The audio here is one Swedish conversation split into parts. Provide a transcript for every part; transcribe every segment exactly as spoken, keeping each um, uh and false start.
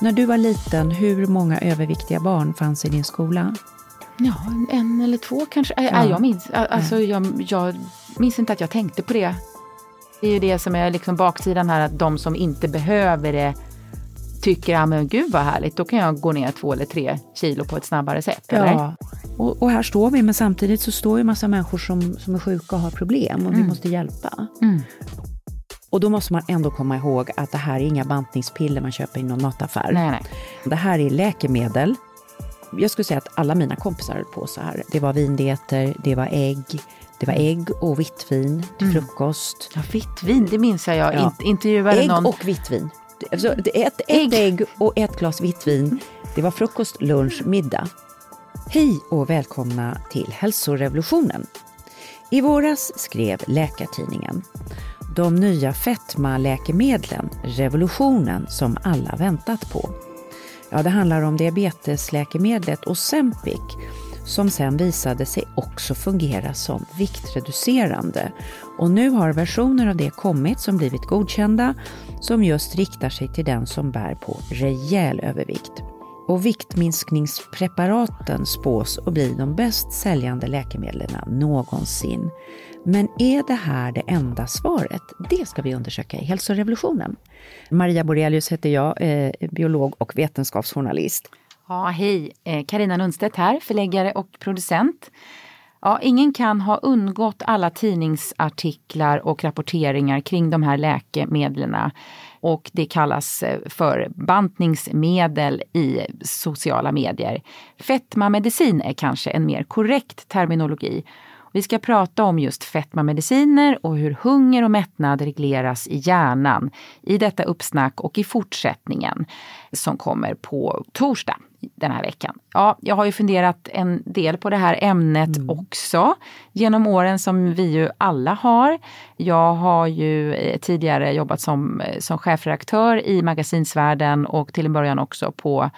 När du var liten, hur många överviktiga barn fanns i din skola? Ja, en eller två kanske. Äh, ja. Jag minns. Alltså, jag, jag minns inte att jag tänkte på det. Det är ju det som är liksom baksidan här, att de som inte behöver det tycker, ah, men gud vad härligt, då kan jag gå ner två eller tre kilo på ett snabbare sätt. Ja, eller? Och, och här står vi, men samtidigt så står ju massa människor som, som är sjuka och har problem och mm. vi måste hjälpa. Mm. Och då måste man ändå komma ihåg att det här är inga bantningspiller man köper i någon mataffär. Nej, nej. Det här är läkemedel. Jag skulle säga att alla mina kompisar höll på så här. Det var vindieter, det var ägg, det var ägg och vitt vin till mm. frukost. Ja, vitt vin, det minns jag. Ja. In- intervjuade ägg någon... och vitt vin. Alltså, ett, ett ägg. ägg och ett glas vitt vin. Det var frukost, lunch, middag. Hej och välkomna till Hälsorevolutionen. I våras skrev Läkartidningen: de nya fetmaläkemedlen, revolutionen som alla väntat på. Ja, det handlar om diabetesläkemedlet Ozempic, som sen visade sig också fungera som viktreducerande. Och nu har versioner av det kommit som blivit godkända, som just riktar sig till den som bär på rejäl övervikt. Och viktminskningspreparaten spås och blir de bäst säljande läkemedlen någonsin. Men är det här det enda svaret? Det ska vi undersöka i Hälsorevolutionen. Maria Borelius heter jag, eh, biolog och vetenskapsjournalist. Ja, hej. Carina Nundstedt här, förläggare och producent. Ja, ingen kan ha undgått alla tidningsartiklar och rapporteringar kring de här läkemedlen. Och det kallas för bantningsmedel i sociala medier. Fetmamedicin är kanske en mer korrekt terminologi. Vi ska prata om just fetmamediciner och hur hunger och mättnad regleras i hjärnan i detta uppsnack och i fortsättningen som kommer på torsdag den här veckan. Ja, jag har ju funderat en del på det här ämnet mm. också genom åren, som vi ju alla har. Jag har ju tidigare jobbat som, som chefredaktör i Magasinsvärlden och till en början också på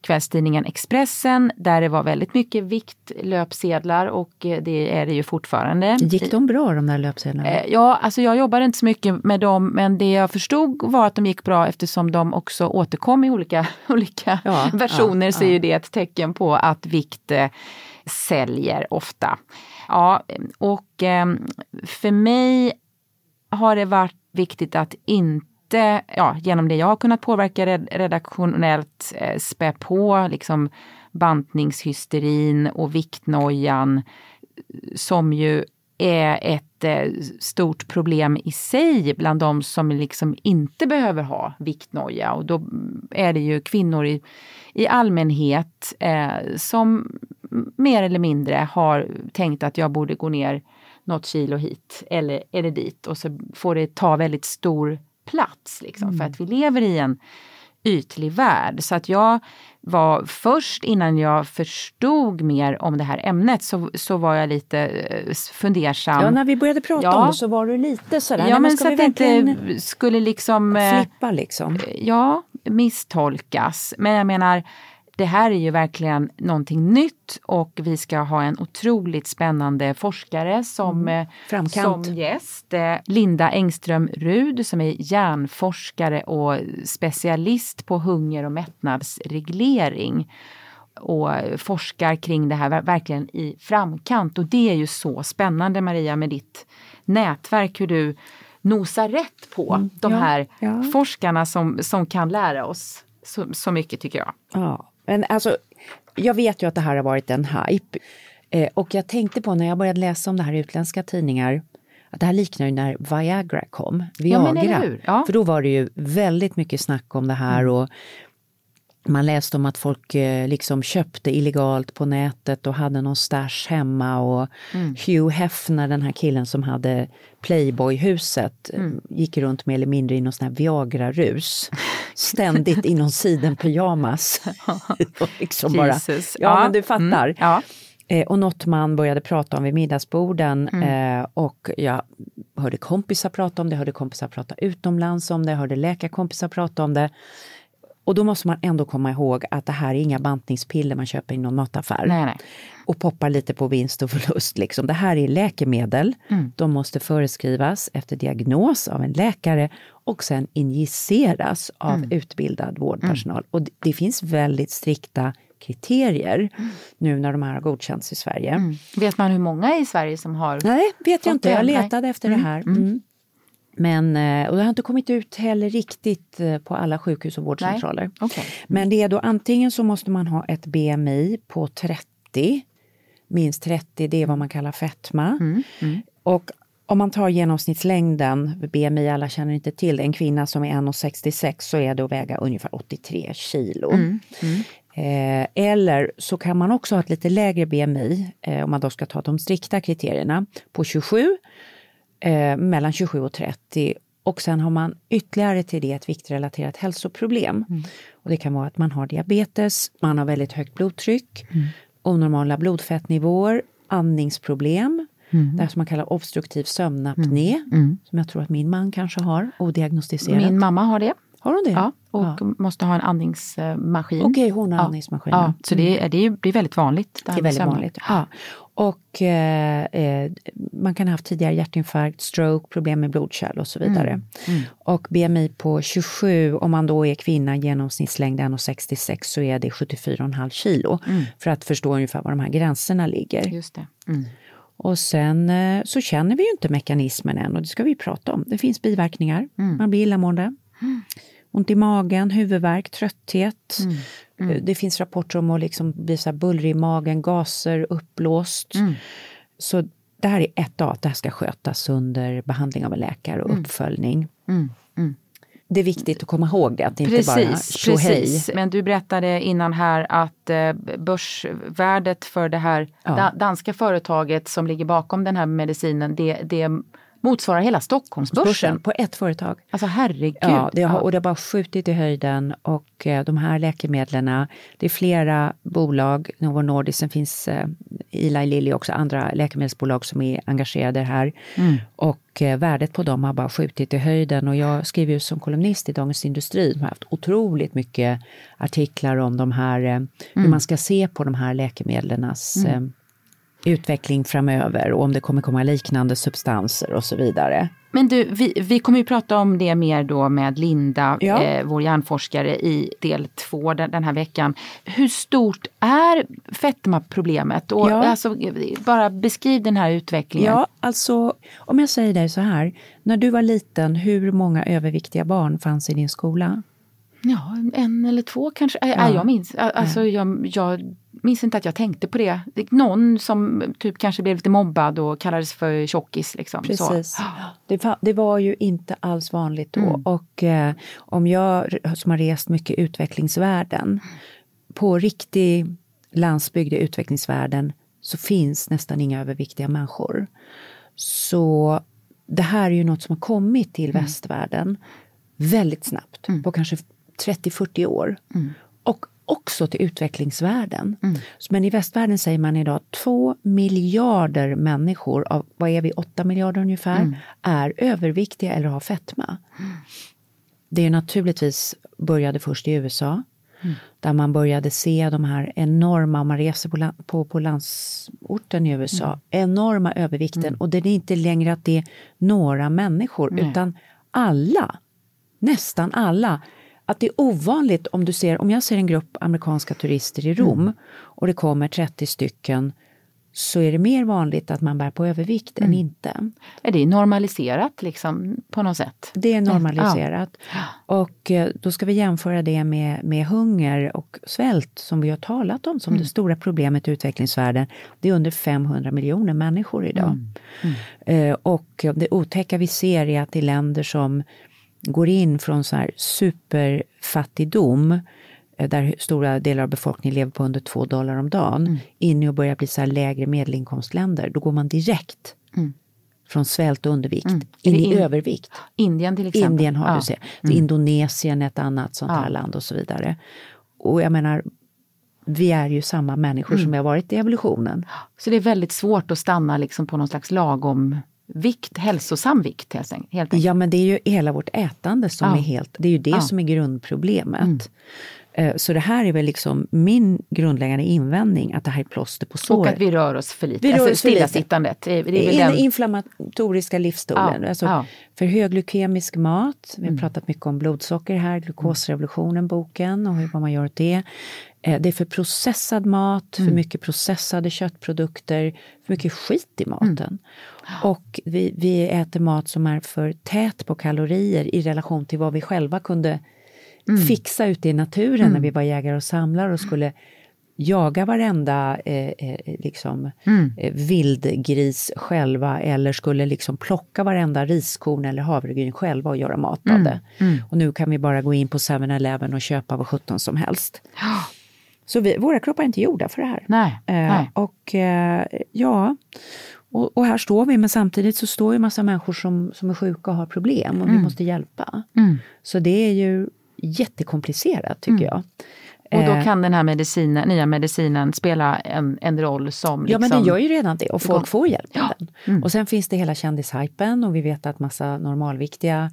kvällstidningen Expressen, där det var väldigt mycket viktlöpsedlar, och det är det ju fortfarande. Gick de bra, de där löpsedlarna? Ja, alltså jag jobbade inte så mycket med dem, men det jag förstod var att de gick bra eftersom de också återkom i olika, olika ja, versioner, ja, så är ju det ett tecken på att vikt säljer ofta. Ja, och för mig har det varit viktigt att inte, ja, genom det jag har kunnat påverka redaktionellt, spä på liksom bantningshysterin och viktnojan, som ju är ett stort problem i sig bland de som liksom inte behöver ha viktnoja. Och då är det ju kvinnor i, i allmänhet eh, som mer eller mindre har tänkt att jag borde gå ner något kilo hit eller är det dit, och så får det ta väldigt stor plats liksom, mm. för att vi lever i en ytlig värld. Så att jag var först, innan jag förstod mer om det här ämnet, så, så var jag lite fundersam. Ja, när vi började prata ja. om det så var du lite sådär. Ja, men, men så att det inte skulle liksom... Flippa liksom. Ja, misstolkas. Men jag menar, det här är ju verkligen någonting nytt och vi ska ha en otroligt spännande forskare som, mm, som gäst. Linda Engström Ruud, som är hjärnforskare och specialist på hunger- och mättnadsreglering och forskar kring det här verkligen i framkant. Och det är ju så spännande, Maria, med ditt nätverk, hur du nosar rätt på mm, de ja, här ja. forskarna som, som kan lära oss så, så mycket, tycker jag. Ja, men alltså, jag vet ju att det här har varit en hype. Eh, och jag tänkte på när jag började läsa om det här i utländska tidningar, att det här liknar ju när Viagra kom. Viagra. Ja, ja. För då var det ju väldigt mycket snack om det här. Mm. Och man läste om att folk eh, liksom köpte illegalt på nätet och hade någon stash hemma. Och mm. Hugh Hefner, den här killen som hade Playboy-huset, mm. gick runt mer eller mindre i någon sån här Viagra-rus. Ständigt i någon sidenpyjamas. liksom bara, Jesus. Ja, ja, men du fattar. Mm. Ja. Eh, och något man började prata om vid middagsborden. Mm. Eh, och jag hörde kompisar prata om det, hörde kompisar prata utomlands om det, hörde läkarkompisar prata om det. Och då måste man ändå komma ihåg att det här är inga bantningspiller man köper i någon mataffär. Nej, nej. Och poppar lite på vinst och förlust. Liksom. Det här är läkemedel. Mm. De måste föreskrivas efter diagnos av en läkare och sen injiceras av mm. utbildad vårdpersonal. Mm. Och det, det finns väldigt strikta kriterier mm. nu när de här har godkänts i Sverige. Mm. Vet man hur många i Sverige som har... Nej, vet jag inte. Jag letade nej. efter mm. det här. Mm. Mm. Men, och det har inte kommit ut heller riktigt på alla sjukhus och vårdcentraler. Okay. Mm. Men det är då antingen så måste man ha ett B M I på trettio. Minst trettio, det är vad man kallar fetma. Mm. Mm. Och om man tar genomsnittslängden, B M I alla känner inte till. En kvinna som är ett komma sextiosex så är det att väga ungefär åttiotre kilo. Mm. Mm. Eh, eller så kan man också ha ett lite lägre B M I, eh, om man då ska ta de strikta kriterierna, på tjugosju. Eh, mellan tjugosju och trettio, och sen har man ytterligare till det ett viktrelaterat hälsoproblem. Mm. Och det kan vara att man har diabetes, man har väldigt högt blodtryck, mm. onormala blodfettnivåer, andningsproblem, mm. det som man kallar obstruktiv sömnapné, mm. Mm. som jag tror att min man kanske har odiagnostiserat. Min mamma har det. Har hon det? Ja, och ja. måste ha en andningsmaskin. Okej, okay, hon har ja. andningsmaskin. Ja, så det är, det är, det är väldigt vanligt. Det, det är väldigt sömn. vanligt, ja. Och eh, man kan ha haft tidigare hjärtinfarkt, stroke, problem med blodkärl och så vidare. Mm. Mm. Och B M I på tjugosju, om man då är kvinna, genomsnittslängd ett komma sextiosex, så är det sjuttiofyra komma fem kilo. Mm. För att förstå ungefär var de här gränserna ligger. Just det. Mm. Och sen eh, så känner vi ju inte mekanismen än, och det ska vi prata om. Det finns biverkningar, mm. man blir illamående. Mm. Ont i magen, huvudvärk, trötthet. Mm. Mm. Det finns rapporter om att liksom bli så här bullrig i magen, gaser, uppblåst. Mm. Så det här är ett av att det här ska skötas under behandling av en läkare och mm. uppföljning. Mm. Mm. Det är viktigt att komma ihåg att det inte precis, bara tjohej. Precis, men du berättade innan här att börsvärdet för det här ja. danska företaget som ligger bakom den här medicinen, det, det motsvarar hela Stockholmsbörsen på ett företag. Alltså herregud. Ja, det har, och det har bara skjutit i höjden. Och eh, de här läkemedlen, det är flera bolag. Novo Nordic, sen finns eh, Eli Lilly också, andra läkemedelsbolag som är engagerade här. Mm. Och eh, värdet på dem har bara skjutit i höjden. Och jag skriver ju som kolumnist i Dagens Industri. Jag har haft otroligt mycket artiklar om de här, eh, mm. hur man ska se på de här läkemedlenas... Mm. Eh, utveckling framöver och om det kommer komma liknande substanser och så vidare. Men du, vi, vi kommer ju prata om det mer då med Linda, ja. eh, vår hjärnforskare, i del två den, den här veckan. Hur stort är fetmaproblemet? Och ja. alltså, bara beskriv den här utvecklingen. Ja, alltså om jag säger dig så här. När du var liten, hur många överviktiga barn fanns i din skola? Ja, en eller två kanske. Äh, ja. Jag minns. Alltså jag... jag minns inte att jag tänkte på det. Någon som typ kanske blev lite mobbad och kallades för tjockis. Liksom. Precis. Så. Det, var, det var ju inte alls vanligt då. Mm. Och eh, om jag som har rest mycket i utvecklingsvärlden. På riktig landsbygd i utvecklingsvärlden så finns nästan inga överviktiga människor. Så det här är ju något som har kommit till mm. västvärlden väldigt snabbt. Mm. På kanske trettio fyrtio år. Mm. Och också till utvecklingsvärlden. Mm. Men i västvärlden säger man idag två miljarder människor av, vad är vi, åtta miljarder ungefär, mm. är överviktiga eller har fetma. Mm. Det är naturligtvis började först i U S A. Mm. Där man började se de här enorma, man reser på, på, på landsorten i U S A, mm. enorma övervikten. Mm. Och det är inte längre att det är några människor, mm. utan alla, nästan alla. Att det är ovanligt om du ser, om jag ser en grupp amerikanska turister i Rom mm. och det kommer trettio stycken, så är det mer vanligt att man bär på övervikt mm. än inte. Är det normaliserat liksom på något sätt? Det är normaliserat. Ja. Och då ska vi jämföra det med, med hunger och svält som vi har talat om som mm. det stora problemet i utvecklingsvärlden. Det är under femhundra miljoner människor idag. Mm. Mm. Och det otäcka vi ser är att i länder som går in från så här superfattigdom, där stora delar av befolkningen lever på under två dollar om dagen, mm. in och börjar bli så här lägre medelinkomstländer, då går man direkt mm. från svält och undervikt mm. in i in- övervikt. Indien till exempel. Indien har ja. du sett. Mm. Indonesien är ett annat sånt ja. här land och så vidare. Och jag menar, vi är ju samma människor mm. som har varit i evolutionen. Så det är väldigt svårt att stanna liksom på någon slags lagom vikt, hälsosam vikt helt enkelt. Ja, men det är ju hela vårt ätande som ja. är helt, det är ju det ja. som är grundproblemet. Mm. Så det här är väl liksom min grundläggande invändning, att det här är plåster på såret. Och att vi rör oss för lite. Vi rör oss alltså, stillasittandet. Det är väl den inflammatoriska livsstilen. Ja, alltså, ja. För hög glykemisk mat. Vi har mm. pratat mycket om blodsocker här. Glukosrevolutionen, boken, och hur man gör åt det. Det är för processad mat, mm. för mycket processade köttprodukter, för mycket skit i maten. Mm. Och vi, vi äter mat som är för tät på kalorier i relation till vad vi själva kunde Mm. fixa ute i naturen mm. när vi var jägare och samlar och skulle jaga varenda eh, liksom, mm. eh, vildgris själva, eller skulle liksom plocka varenda riskorn eller havregryn själva och göra mat av det. Mm. Mm. Och nu kan vi bara gå in på seven eleven och köpa vad sjutton som helst. Så vi, våra kroppar är inte gjorda för det här. Nej, eh, nej. Och eh, ja... Och, och här står vi, men samtidigt så står ju massa människor som, som är sjuka och har problem och mm. vi måste hjälpa. Mm. Så det är ju jättekomplicerat tycker mm. jag. Och då kan den här medicinen, nya medicinen spela en, en roll som... Liksom, ja, men det gör ju redan det. Och folk får hjälp med ja. den. Mm. Och sen finns det hela kändishypen, och vi vet att massa normalviktiga...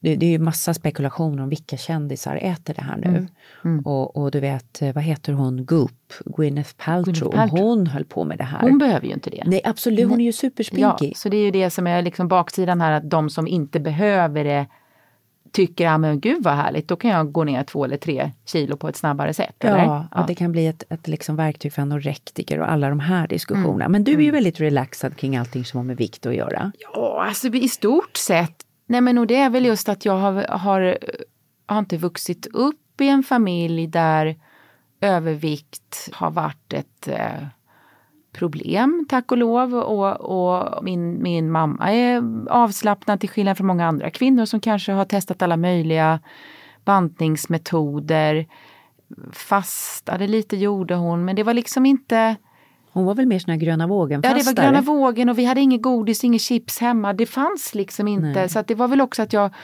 Det, det är ju massa spekulationer om vilka kändisar äter det här nu. Mm. Mm. Och, och du vet, vad heter hon? Goop, Gwyneth Paltrow. Gwyneth Paltrow. Hon höll på med det här. Hon behöver ju inte det. Nej, absolut. Hon Nej. är ju superspinkig. Ja, så det är ju det som är liksom baksidan här, att de som inte behöver det tycker, ja ah, men gud vad härligt, då kan jag gå ner två eller tre kilo på ett snabbare sätt. Ja, eller? ja. Och det kan bli ett, ett liksom verktyg för anorektiker och alla de här diskussionerna. Mm. Men du är ju väldigt relaxad kring allting som har med vikt att göra. Ja, alltså i stort sett. Nej, men och det är väl just att jag har, har, har inte vuxit upp i en familj där övervikt har varit ett eh, problem, tack och lov. Och, och min, min mamma är avslappnad till skillnad från många andra kvinnor som kanske har testat alla möjliga bantningsmetoder. Fastade lite gjorde hon, men det var liksom inte... Hon var väl mer sån här gröna vågen fastare. Ja, det var gröna vågen, och vi hade inget godis, inget chips hemma. Det fanns liksom inte. Nej. Så att det var väl också att jag,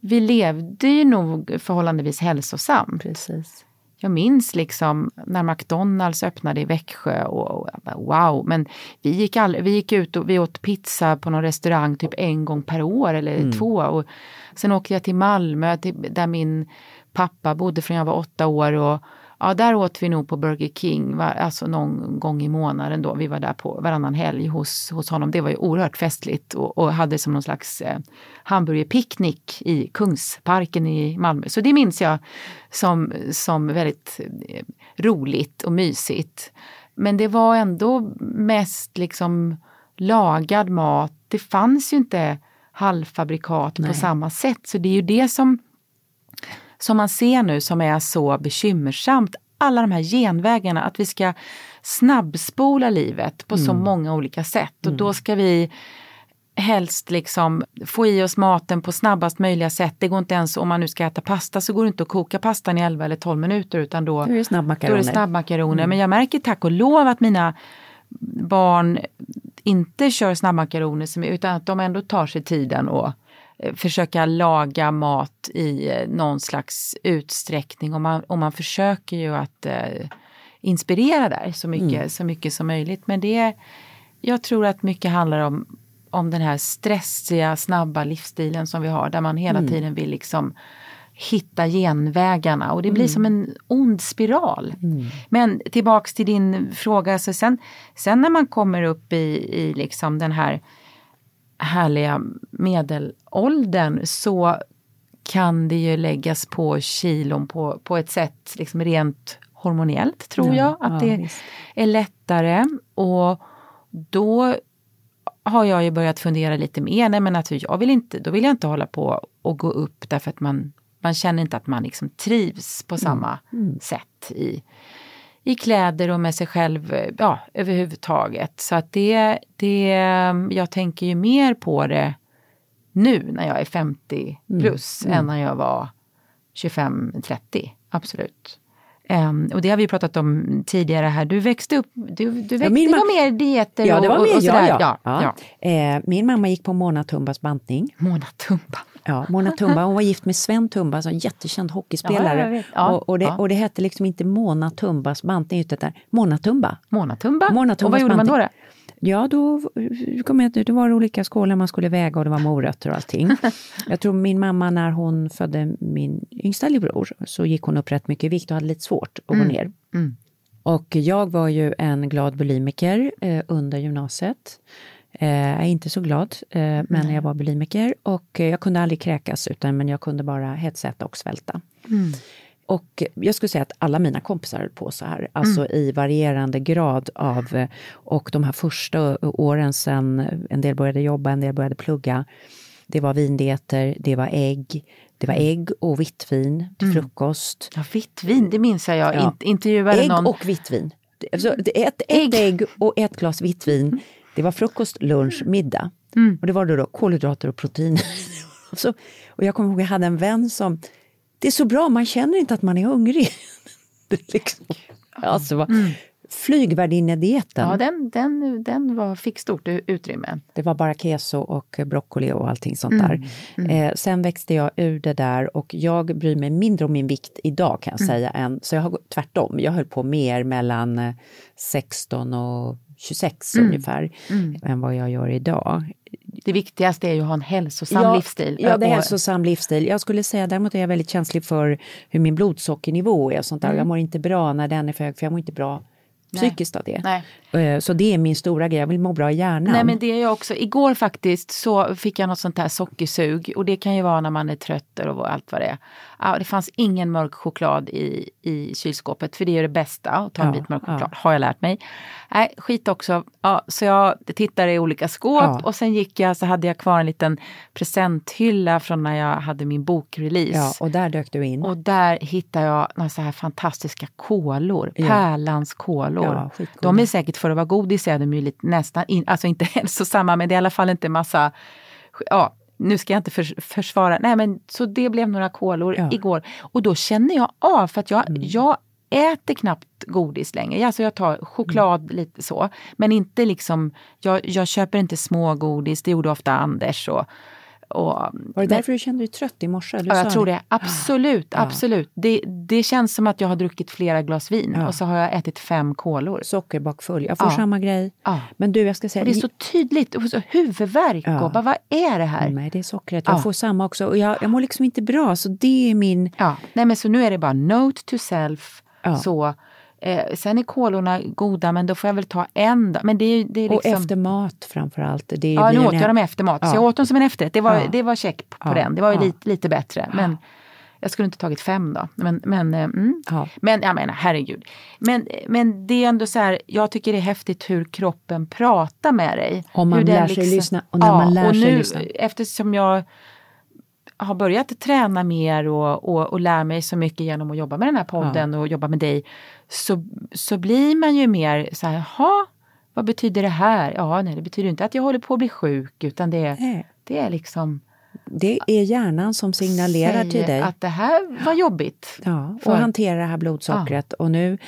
vi levde ju nog förhållandevis hälsosamt. Precis. Jag minns liksom när McDonalds öppnade i Växjö och, och bara, wow. Men vi gick, all, vi gick ut och vi åt pizza på någon restaurang typ en gång per år eller mm. två. Och sen åkte jag till Malmö till, där min pappa bodde från jag var åtta år, och ja, där åt vi nog på Burger King, va? Alltså någon gång i månaden då. Vi var där på varannan helg hos, hos honom. Det var ju oerhört festligt, och, och hade som någon slags eh, hamburgerpicknick i Kungsparken i Malmö. Så det minns jag som, som väldigt eh, roligt och mysigt. Men det var ändå mest liksom lagad mat. Det fanns ju inte halvfabrikat Nej. på samma sätt. Så det är ju det som... som man ser nu som är så bekymmersamt. Alla de här genvägarna, att vi ska snabbspola livet på mm. så många olika sätt. Och mm. då ska vi helst liksom få i oss maten på snabbast möjliga sätt. Det går inte ens, om man nu ska äta pasta så går det inte att koka pastan i elva eller tolv minuter, utan då, då är det snabbmakaroner. Då är det snabbmakaroner. Mm. Men jag märker tack och lov att mina barn inte kör snabbmakaroner, utan att de ändå tar sig tiden och försöka laga mat i någon slags utsträckning. Och man, och man försöker ju att eh, inspirera där så mycket, mm. så mycket som möjligt. Men det, jag tror att mycket handlar om, om den här stressiga, snabba livsstilen som vi har. Där man hela mm. tiden vill liksom hitta genvägarna. Och det blir mm. som en ond spiral. Mm. Men tillbaks till din fråga. Alltså sen, sen när man kommer upp i, i liksom den här härliga medelåldern, så kan det ju läggas på kilon på, på ett sätt liksom rent hormonellt, tror ja, jag. Att ja, det visst. är lättare. Och då har jag ju börjat fundera lite mer. Nej, men att jag vill inte, då vill jag inte hålla på och gå upp, därför att man, man känner inte att man liksom trivs på samma mm. Mm. sätt i, i kläder och med sig själv, ja, överhuvudtaget. Så att det, det, jag tänker ju mer på det nu när jag är femtio plus mm. Mm. än när jag var tjugofem trettio, absolut. Um, och det har vi pratat om tidigare här. Du växte upp, du, du växte, ja, det var ma- mer dieter ja, det var och, mer, och sådär. Ja, ja. Ja, ja. Eh, min mamma gick på Mona Tumbas bantning. Mona Tumba. Ja, Mona Tumba. Hon var gift med Sven Tumba, som en jättekänd hockeyspelare. Ja, ja, och, och, det, ja. och det hette liksom inte Mona Tumbas bantning, utan där. Mona Tumba. Mona Tumba? Mona Tumbas och vad gjorde bantning. Man då? Då? Ja, då kom jag, det var olika skålar man skulle väga och det var morötter och allting. Jag tror min mamma, när hon födde min yngsta lillebror, så gick hon upp rätt mycket i vikt och hade lite svårt att mm. gå ner. Mm. Och jag var ju en glad bulimiker eh, under gymnasiet. Eh, jag är inte så glad, eh, men mm. jag var bulimiker och eh, jag kunde aldrig kräkas, utan men jag kunde bara hetsäta och svälta. Mm. Och jag skulle säga att alla mina kompisar höll på så här, alltså mm. i varierande grad av, och de här första åren sen en del började jobba, en del började plugga. Det var vindieter, det var ägg, det var ägg och vitt vin till mm. frukost. Ja, vitt vin, det minns jag, jag ja. intervjuade ägg någon. Ägg och vitt vin. Alltså ett, ett ägg. ägg och ett glas vitt vin. Det var frukost, lunch, middag. Mm. Och det var då, då kolhydrater och proteiner. och, så, och jag kommer ihåg, jag hade en vän som, det är så bra, man känner inte att man är hungrig. liksom. Alltså, mm. flygvärdinnedieten. Ja, den, den, den var, fick stort utrymme. Det var bara keso och broccoli och allting sånt mm. där. Mm. Eh, sen växte jag ur det där, och jag bryr mig mindre om min vikt idag, kan jag mm. säga. Än, så jag har gått tvärtom. Jag höll på mer mellan sexton och tjugosex mm. ungefär mm. än vad jag gör idag. Det viktigaste är ju att ha en hälsosam ja, livsstil. Ja, det är hälsosam livsstil. Jag skulle säga, däremot är jag väldigt känslig för hur min blodsockernivå är och sånt där. Mm. Jag mår inte bra när den är för hög, för jag mår inte bra psykiskt av det. Nej. Så det är min stora grej, jag vill må bra i hjärnan. Nej, men det är jag också. Igår faktiskt så fick jag något sånt här sockersug, och det kan ju vara när man är trött och allt vad det är. Det fanns ingen mörk choklad i, i kylskåpet, för det är det bästa att ta en ja, bit mörk choklad, ja. har jag lärt mig. Nej, skit också. Ja, så jag tittade i olika skåp ja. och sen gick jag, så hade jag kvar en liten presenthylla från när jag hade min bokrelease. Ja, och där dök du in. Och där hittade jag några så här fantastiska kolor, ja. pärlans kolor. Ja, de är säkert, för att vara godis är de ju lite, nästan, in, alltså inte hälsosamma, men det är i alla fall inte massa, ja, nu ska jag inte för, försvara, nej, men så det blev några kolor ja. igår, och då känner jag av, för att jag, mm. jag äter knappt godis längre, alltså jag tar choklad mm. lite så, men inte liksom, jag, jag köper inte smågodis, det gjorde ofta Anders och Och, var det därför men, du kände dig trött i morse? Ja, jag tror det. Absolut, ja. absolut. Det, det känns som att jag har druckit flera glas vin. Ja. Och så har jag ätit fem kolor. Sockerbakfull. Jag får ja. samma grej. Ja. Men du, jag ska säga... Och det är så tydligt. Och så huvudvärk. Ja. Och bara, vad är det här? Nej, det är sockret. Jag ja. får samma också. Och jag, jag mår liksom inte bra. Så det är min... Ja. Nej, men så nu är det bara note to self. Ja. Så... Eh, sen är kolorna goda, men då får jag väl ta en. Men det är, det är liksom... Och efter mat framförallt. Det ja, nu åt en... jag dem efter mat. Ja. Så jag åt dem som en efterrätt. Det var, ja. det var check på ja. den. Det var ju ja. lite, lite bättre. Ja. Men jag skulle inte tagit fem då. Men, men, mm. ja. men jag menar, herregud. Men, men det är ändå så här, jag tycker det är häftigt hur kroppen pratar med dig. Om man hur lär den liksom... sig lyssna. Och när ja, man lär och sig nu, lyssna. Eftersom jag... har börjat träna mer och, och, och lär mig så mycket genom att jobba med den här podden ja. och jobba med dig, så, så blir man ju mer så här, jaha, vad betyder det här? Ja, nej, det betyder inte att jag håller på att bli sjuk, utan det, det är liksom... Det är hjärnan som signalerar till dig att det här var jobbigt. Ja, och för... hantera det här blodsockret. Ja. Och nu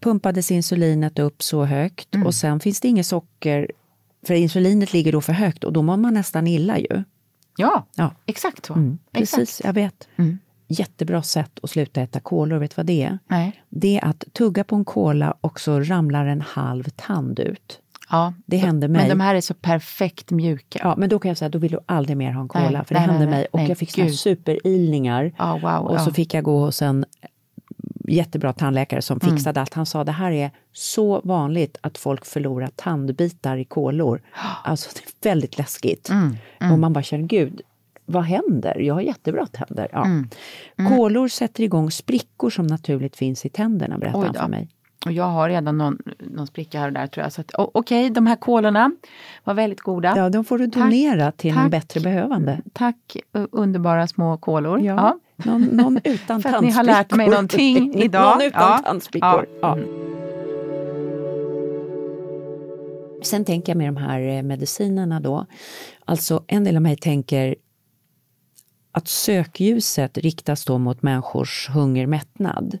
pumpades insulinet upp så högt mm. och sen finns det inget socker, för insulinet ligger då för högt, och då mår man nästan illa ju. Ja, ja. Exakt så. Mm, precis, exakt. Jag vet. Mm. Jättebra sätt att sluta äta kolor. Vet vad det är? Nej. Det är att tugga på en kola och så ramlar en halv tand ut. Ja, det så, hände mig. Men de här är så perfekt mjuka. Ja, men då kan jag säga, då vill du aldrig mer ha en kola. Nej, för det nej, hände nej, mig och nej, jag fick såna superilningar. Oh, wow, och oh. så fick jag gå hos en jättebra tandläkare som fixade mm. allt. Han sa, det här är så vanligt att folk förlorar tandbitar i kolor. Alltså det är väldigt läskigt. Mm, mm. Och man bara känner, gud, vad händer? Jag har jättebra tänder. Ja. Mm, mm. Kolor sätter igång sprickor som naturligt finns i tänderna, berättade han för mig. Och jag har redan någon, någon spricka här och där, tror jag. Så att okej, okay, de här kolorna var väldigt goda. Ja, de får du donera tack, till tack, en bättre behövande. Tack, underbara små kolor. Ja, ja. Någon, någon utan tandsprickor. För att ni har lärt mig någonting idag. Någon utan ja. tandsprickor, ja. ja. Sen tänker jag med de här medicinerna då. Alltså, en del av mig tänker att sökljuset riktas då mot människors hungermättnad.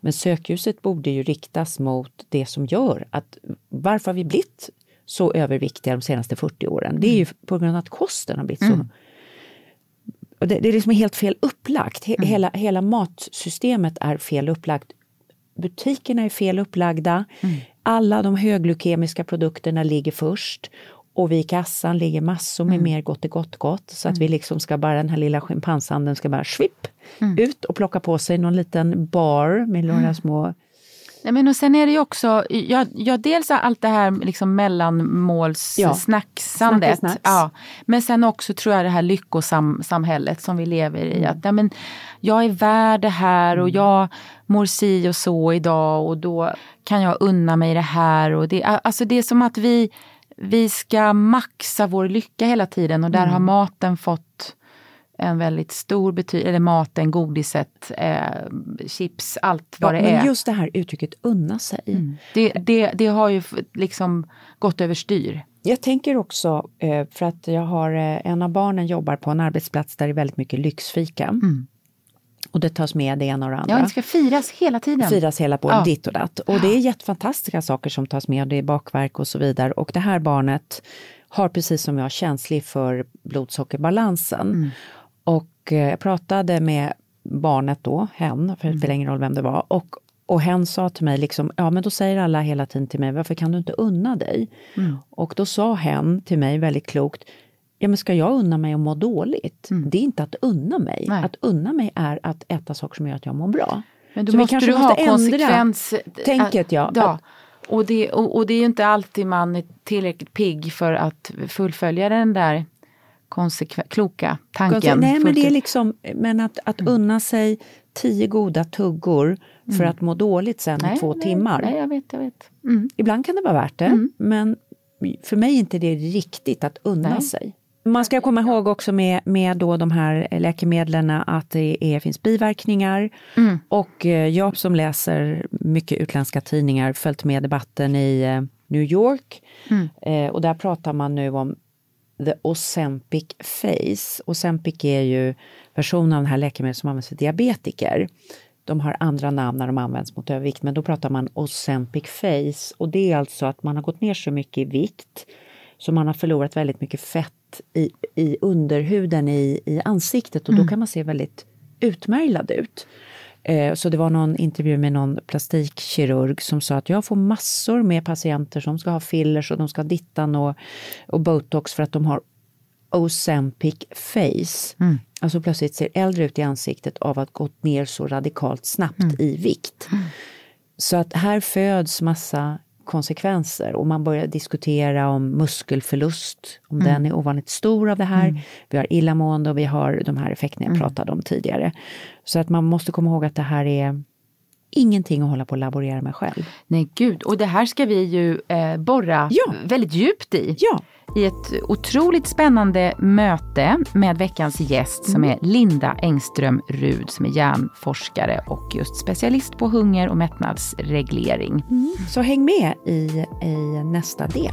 Men sökljuset borde ju riktas mot det som gör att varför har vi blivit så överviktiga de senaste fyrtio åren? Mm. Det är ju på grund av att kosten har blivit mm. så. Och det, det är liksom helt fel upplagt. He, mm. hela, hela matsystemet är fel upplagt. Butikerna är fel upplagda. Mm. Alla de högglykemiska produkterna ligger först. Och vid kassan ligger massor med mm. mer gott och gott gott. Så att mm. vi liksom ska bara, den här lilla schimpanshanden ska bara svipp mm. ut och plocka på sig någon liten bar med några mm. små... Nej, men och sen är det ju också, jag, jag dels har allt det här liksom mellanmålssnacksandet. Ja. Snack ja. Men sen också tror jag det här lyckosamhället som vi lever i. Att, nej, men jag är värd det här och jag mår si och så idag och då kan jag unna mig det här. Och det, alltså det är som att vi... Vi ska maxa vår lycka hela tiden och där mm. har maten fått en väldigt stor betydelse, eller maten, godiset, eh, chips, allt vad ja, det är. Men just det här uttrycket unna sig. Mm. Det, det, det har ju liksom gått överstyr. Jag tänker också, för att jag har, en av barnen jobbar på en arbetsplats där det är väldigt mycket lyxfika. Mm. Och det tas med det ena och det andra. Ja, det ska firas hela tiden. Firas hela på ja. ditt och datt. Och det är jättefantastiska saker som tas med. Det är bakverk och så vidare. Och det här barnet har precis som jag känslig för blodsockerbalansen. Mm. Och eh, jag pratade med barnet då, hen, för det spelar ingen roll vem det var. Och, och hen sa till mig liksom, ja men då säger alla hela tiden till mig, varför kan du inte unna dig? Mm. Och då sa hen till mig väldigt klokt, ja, men ska jag unna mig och må dåligt? Mm. Det är inte att unna mig. Nej. Att unna mig är att äta saker som gör att jag mår bra. Men då så måste vi du ha konsekvens. Tänket jag. Ja. Och, det, och, och det är ju inte alltid man är tillräckligt pigg för att fullfölja den där konsekven, kloka tanken. Nej, men det är liksom, men att, att mm. unna sig tio goda tuggor för mm. att må dåligt sen nej, två nej, timmar. Nej, jag vet, jag vet. Mm. Ibland kan det vara värt det, mm. men för mig är inte det riktigt att unna nej. sig. Man ska komma ihåg också med, med då de här läkemedlen att det är, finns biverkningar. Mm. Och jag som läser mycket utländska tidningar följt med debatten i New York. Mm. Eh, och där pratar man nu om the Ozempic face. Ozempic är ju versionen av den här läkemedel som används för diabetiker. De har andra namn när de används mot övervikt. Men då pratar man Ozempic face. Och det är alltså att man har gått ner så mycket i vikt. Så man har förlorat väldigt mycket fett. I, i underhuden i, i ansiktet och mm. då kan man se väldigt utmärglad ut. Eh, så det var någon intervju med någon plastikkirurg som sa att jag får massor med patienter som ska ha fillers och de ska ha dittan och, och botox för att de har Ozempic face. Mm. Alltså plötsligt ser äldre ut i ansiktet av att gått ner så radikalt snabbt mm. i vikt. Mm. Så att här föds massa konsekvenser och man börjar diskutera om muskelförlust, om mm. den är ovanligt stor av det här. Mm. Vi har illamående och vi har de här effekterna jag pratade om tidigare. Så att man måste komma ihåg att det här är ingenting att hålla på och laborera med själv. Nej gud, och det här ska vi ju eh, borra ja. väldigt djupt i. Ja. I ett otroligt spännande möte med veckans gäst som är Linda Engström Ruud som är hjärnforskare och just specialist på hunger- och mättnadsreglering. Mm. Så häng med i, i nästa del.